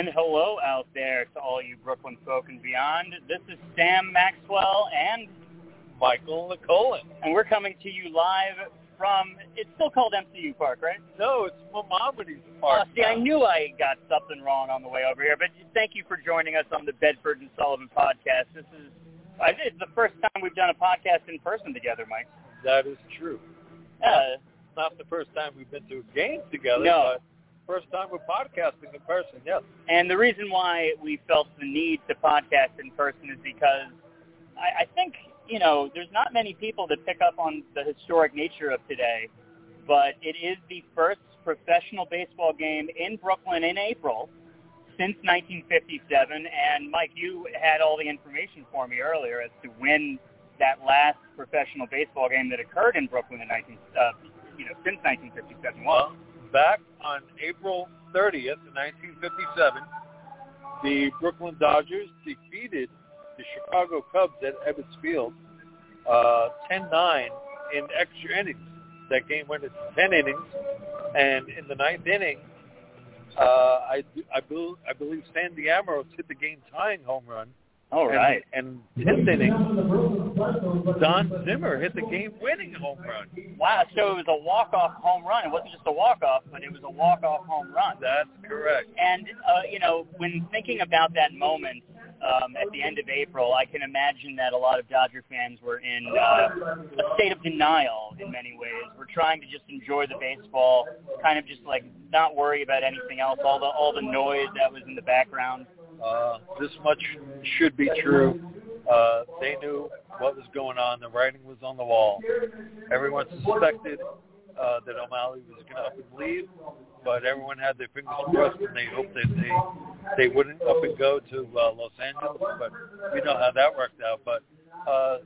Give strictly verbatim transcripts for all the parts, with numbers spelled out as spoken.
And hello out there to all you Brooklyn folk and beyond. This is Sam Maxwell and Michael McCollum. And we're coming to you live from, it's still called M C U Park, right? No, it's Maimonides Park. Uh, see, I knew I got something wrong on the way over here, but thank you for joining us on the Bedford and Sullivan podcast. This is I did the first time we've done a podcast in person together, Mike. That is true. Uh, it's not the first time we've been to a game together. No. But first time we're podcasting in person, yes. And the reason why we felt the need to podcast in person is because I, I think, you know, there's not many people that pick up on the historic nature of today, but it is the first professional baseball game in Brooklyn in April since nineteen fifty-seven, and Mike, you had all the information for me earlier as to when that last professional baseball game that occurred in Brooklyn in nineteen, uh, you know, since nineteen fifty-seven was. Well, back on April thirtieth, nineteen fifty-seven, the Brooklyn Dodgers defeated the Chicago Cubs at Ebbets Field uh, ten nine in extra innings. That game went into ten innings, and in the ninth inning, Uh, I, I, believe, I believe Sandy Amoros hit the game-tying home run. All right. And this inning, Don Zimmer hit the game-winning home run. Wow, so it was a walk-off home run. It wasn't just a walk-off, but it was a walk-off home run. That's correct. And, uh, you know, when thinking about that moment um, at the end of April, I can imagine that a lot of Dodger fans were in uh, a state of denial in many ways. We're trying to just enjoy the baseball, kind of just, like, not worry about anything else, all the all the noise that was in the background. Uh, this much should be true. Uh, they knew what was going on. The writing was on the wall. Everyone suspected uh, that O'Malley was going to up and leave, but everyone had their fingers crossed and they hoped that they, they wouldn't up and go to uh, Los Angeles, but we know how that worked out. But uh,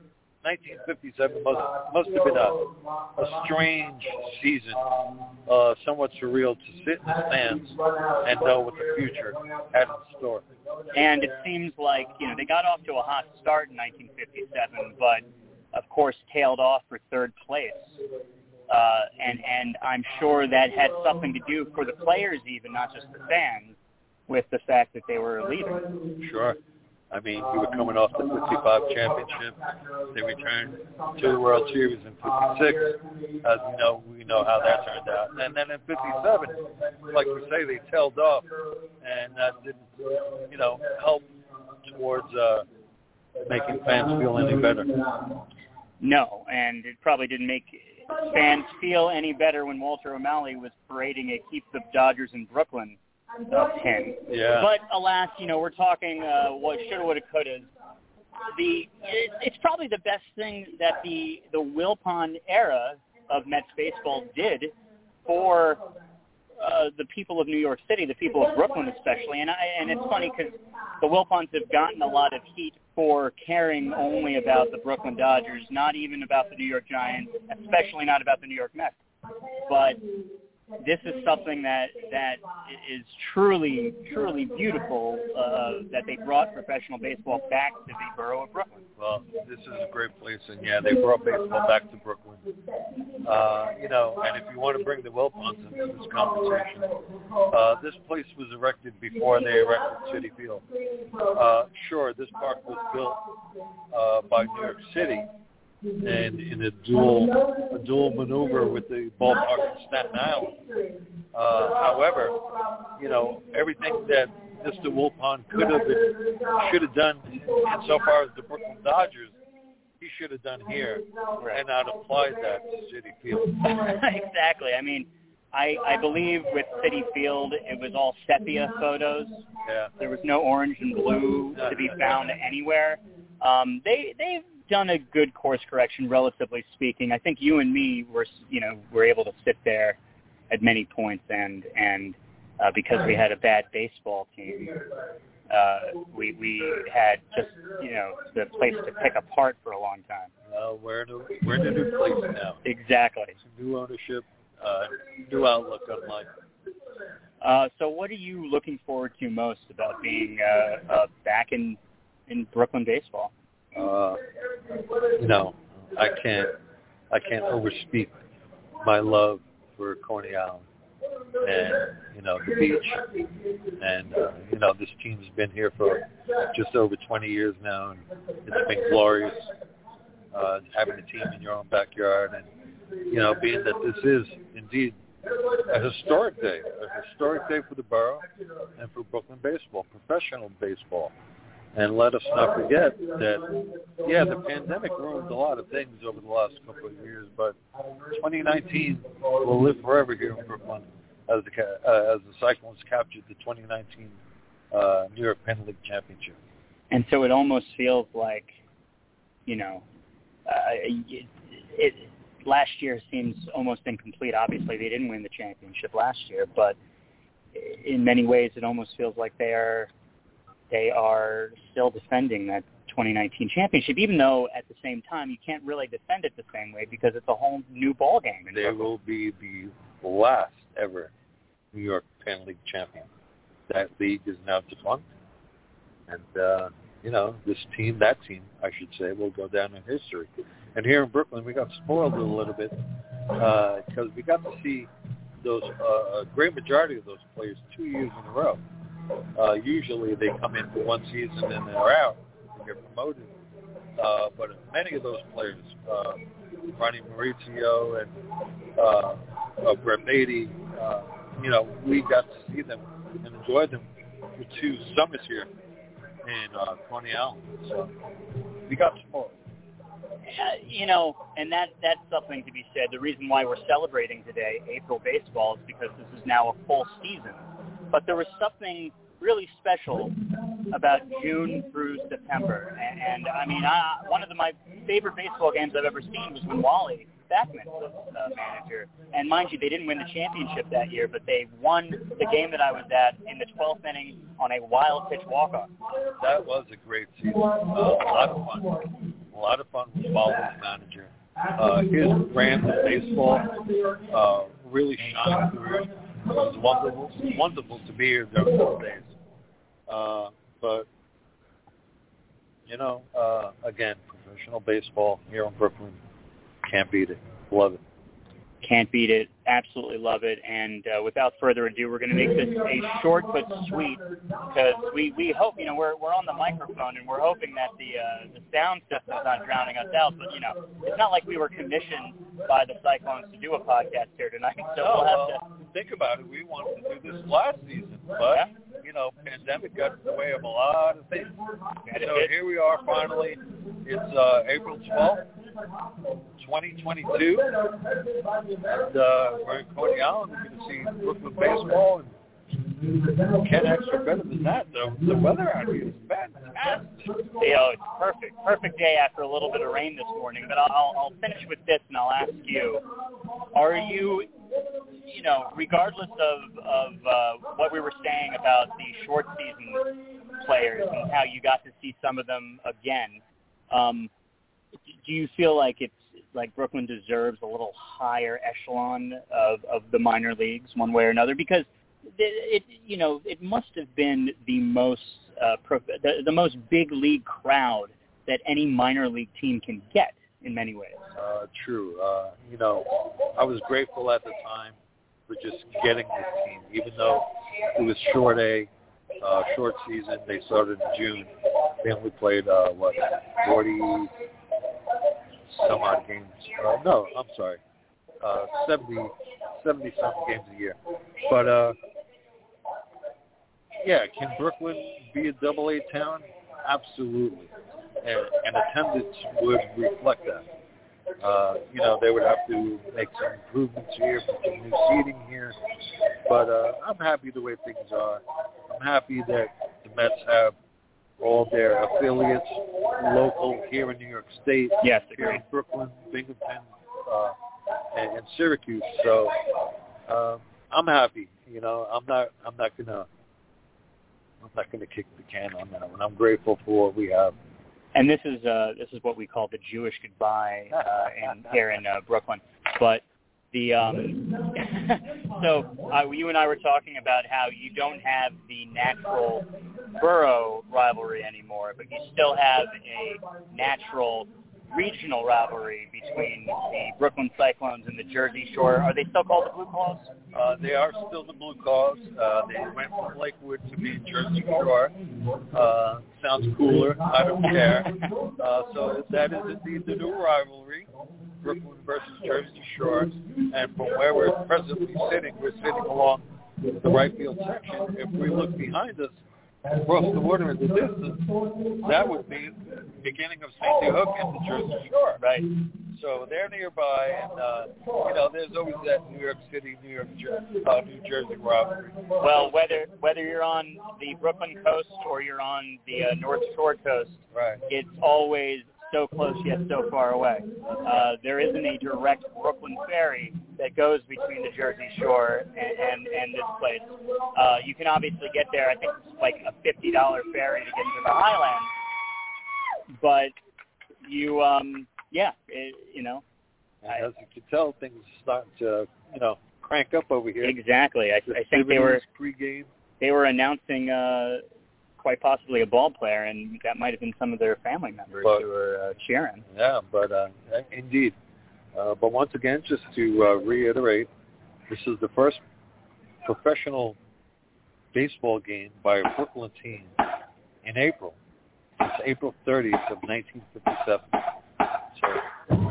nineteen fifty-seven must, must have been a, a strange season, uh, somewhat surreal to sit in the stands and know what the future had in store. And it seems like, you know, they got off to a hot start in nineteen fifty-seven, but of course tailed off for third place. Uh, and, and I'm sure that had something to do for the players even, not just the fans, with the fact that they were leaving. Sure. I mean, we were coming off the fifty-five championship. They returned to the World Series in fifty-six. As we know, we know how that turned out. And then in fifty-seven, like we say, they tailed off, and that didn't, you know, help towards uh, making fans feel any better. No, and it probably didn't make fans feel any better when Walter O'Malley was parading a Keep the Dodgers in Brooklyn. ten. Yeah. But alas, you know, we're talking uh, what shoulda, woulda, coulda. The it, it's probably the best thing that the the Wilpon era of Mets baseball did for uh, the people of New York City, the people of Brooklyn especially. And I and it's funny because the Wilpons have gotten a lot of heat for caring only about the Brooklyn Dodgers, not even about the New York Giants, especially not about the New York Mets. But this is something that that is truly, truly beautiful, uh, that they brought professional baseball back to the borough of Brooklyn. Well, this is a great place, and, yeah, they brought baseball back to Brooklyn. Uh, you know, and if you want to bring the Wilpons into this conversation, uh, this place was erected before they erected Citi Field. Uh, sure, this park was built uh, by New York City, and in a dual a dual maneuver with the ballpark in Staten Island. Uh, however, you know, everything that Mister Wilpon could have and should have done insofar as the Brooklyn Dodgers, he should have done here, and not applied that to Citi Field. Exactly. I mean, I, I believe with Citi Field, it was all sepia photos. Yeah. There was no orange and blue to be found anywhere. Um, they they've done a good course correction, relatively speaking. I think you and me were, you know, were able to sit there at many points, and and uh, because we had a bad baseball team, uh, we we had just, you know, the place to pick apart for a long time. Uh, we're to, we're in a new place now. Exactly. Some new ownership, uh, new outlook on life. Uh, so, what are you looking forward to most about being uh, uh, back in in Brooklyn baseball? Uh, no, I can't. I can't overspeak my love for Coney Island. and, you know, the beach. And, uh, you know, this team's been here for just over twenty years now, and it's been glorious uh, having a team in your own backyard. And, you know, being that this is indeed a historic day, a historic day for the borough and for Brooklyn baseball, professional baseball. And let us not forget that, yeah, the pandemic ruined a lot of things over the last couple of years, but twenty nineteen will live forever here in Brooklyn as the, uh, as the Cyclones captured the twenty nineteen uh, New York Penn League championship. And so it almost feels like, you know, uh, it, it, last year seems almost incomplete. Obviously, they didn't win the championship last year, but in many ways it almost feels like they are – they are still defending that twenty nineteen championship, even though at the same time you can't really defend it the same way because it's a whole new ballgame. They will be the last ever New York Penn League champion. That league is now defunct. And, uh, you know, this team, that team, I should say, will go down in history. And here in Brooklyn, we got spoiled a little bit because uh, we got to see those uh, a great majority of those players two years in a row. Uh, usually they come in for one season and they're out and they're promoted. Uh, but many of those players, uh, Ronnie Mauricio and uh, uh, Greg Beatty, uh, you know, we got to see them and enjoy them for two summers here in uh, Coney Island. So we got support. Uh, you know, and that that's something to be said. The reason why we're celebrating today, April baseball, is because this is now a full season. But there was something really special about June through September. And, and I mean, I, one of the, my favorite baseball games I've ever seen was when Wally Backman was uh, manager. And mind you, they didn't win the championship that year, but they won the game that I was at in the twelfth inning on a wild pitch walk-off. That was a great season. Uh, a lot of fun. A lot of fun with Wally's manager. Uh, his brand of baseball uh, really shined through. It was wonderful, wonderful to be here during those days. Uh, but, you know, uh, again, professional baseball here in Brooklyn, can't beat it. Love it. Can't beat it. Absolutely love it. And uh, without further ado, we're going to make this a short but sweet because we, we hope, you know, we're we're on the microphone and we're hoping that the uh, the sound system is not drowning us out. But, you know, it's not like we were commissioned by the Cyclones to do a podcast here tonight. So no, we'll have to uh, think about it. We wanted to do this last season, but, yeah. you know, pandemic got in the way of a lot of things. And so it. Here we are finally. It's uh, April twelfth, twenty twenty-two. And uh, we're in Coney Island. We're going to see Brooklyn baseball. And can't ask for better than that, though. The weather out here is fantastic. You know, it's perfect. Perfect day after a little bit of rain this morning. But I'll, I'll finish with this, and I'll ask you, are you, you know, regardless of, of uh, what we were saying about the short season players and how you got to see some of them again, um, do you feel like it's like Brooklyn deserves a little higher echelon of, of the minor leagues one way or another? Because it, it you know, it must have been the most uh, pro, the, the most big league crowd that any minor league team can get in many ways. Uh, true. Uh, you know, I was grateful at the time for just getting this team, even though it was short a uh, short season. They started in June. They only played uh, what forty. Some odd games. Uh, no, I'm sorry. Uh, seventy, seventy some games a year. But, uh, yeah, can Brooklyn be a double A town? Absolutely. And, and attendance would reflect that. Uh, you know, they would have to make some improvements here, put some new seating here. But uh, I'm happy the way things are. I'm happy that the Mets have all their affiliates, local here in New York State, yes, here in Brooklyn, Binghamton, uh, and, and Syracuse. So um, I'm happy. You know, I'm not. I'm not gonna. I'm not gonna kick the can on that one. I'm grateful for what we have. And this is uh, this is what we call the Jewish goodbye uh, in, here in uh, Brooklyn. But the um, so uh, you and I were talking about how you don't have the natural borough rivalry anymore, but you still have a natural regional rivalry between the Brooklyn Cyclones and the Jersey Shore. Are they still called the Blue Claws? Uh, they are still the Blue Claws. Uh, they went from Lakewood to being Jersey Shore. Uh, sounds cooler. I don't care. Uh, so that is indeed the new rivalry, Brooklyn versus Jersey Shore. And from where we're presently sitting, we're sitting along the right field section. If we look behind us, across the water in the distance, that would be the beginning of Sandy Hook and the Jersey Shore. Right. So they're nearby, and, uh, you know, there's always that New York City, New York, uh, New Jersey rivalry. Well, whether whether you're on the Brooklyn coast or you're on the uh, North Shore coast, right, it's always so close yet so far away. Uh, there isn't a direct Brooklyn ferry that goes between the Jersey Shore and, and, and this place. Uh, you can obviously get there. I think it's like a fifty dollar ferry to get into the Highlands. But you, um, yeah, it, you know. As I, you can tell, things are starting to, you know, crank up over here. Exactly. I, I think they were pre-game. They were announcing uh, quite possibly a ball player, and that might have been some of their family members but, who were uh, cheering. Yeah, but uh, indeed. Uh, but once again, just to uh, reiterate, this is the first professional baseball game by a Brooklyn team in April. It's April thirtieth of nineteen fifty-seven. So,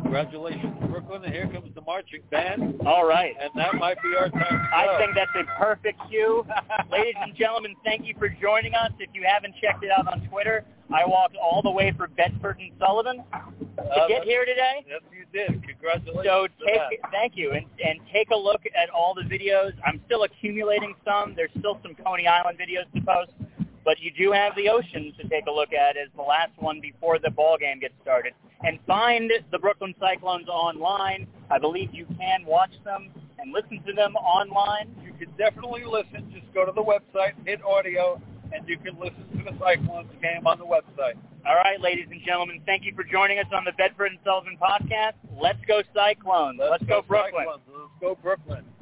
congratulations, Brooklyn. And here comes the marching band. All right. And that might be our time. I think that's a perfect cue. Ladies and gentlemen, thank you for joining us. If you haven't checked it out on Twitter, I walked all the way from Bedford and Sullivan to get here today. Yes, you did. Congratulations. So take, thank you, and, and take a look at all the videos. I'm still accumulating some. There's still some Coney Island videos to post, but you do have the ocean to take a look at as the last one before the ball game gets started. And find the Brooklyn Cyclones online. I believe you can watch them and listen to them online. You can definitely listen. Just go to the website, hit audio, and you can listen to the Cyclones game on the website. All right, ladies and gentlemen, thank you for joining us on the Bedford and Sullivan podcast. Let's go Cyclones. Let's, Let's go, go Brooklyn. Cyclones. Let's go Brooklyn.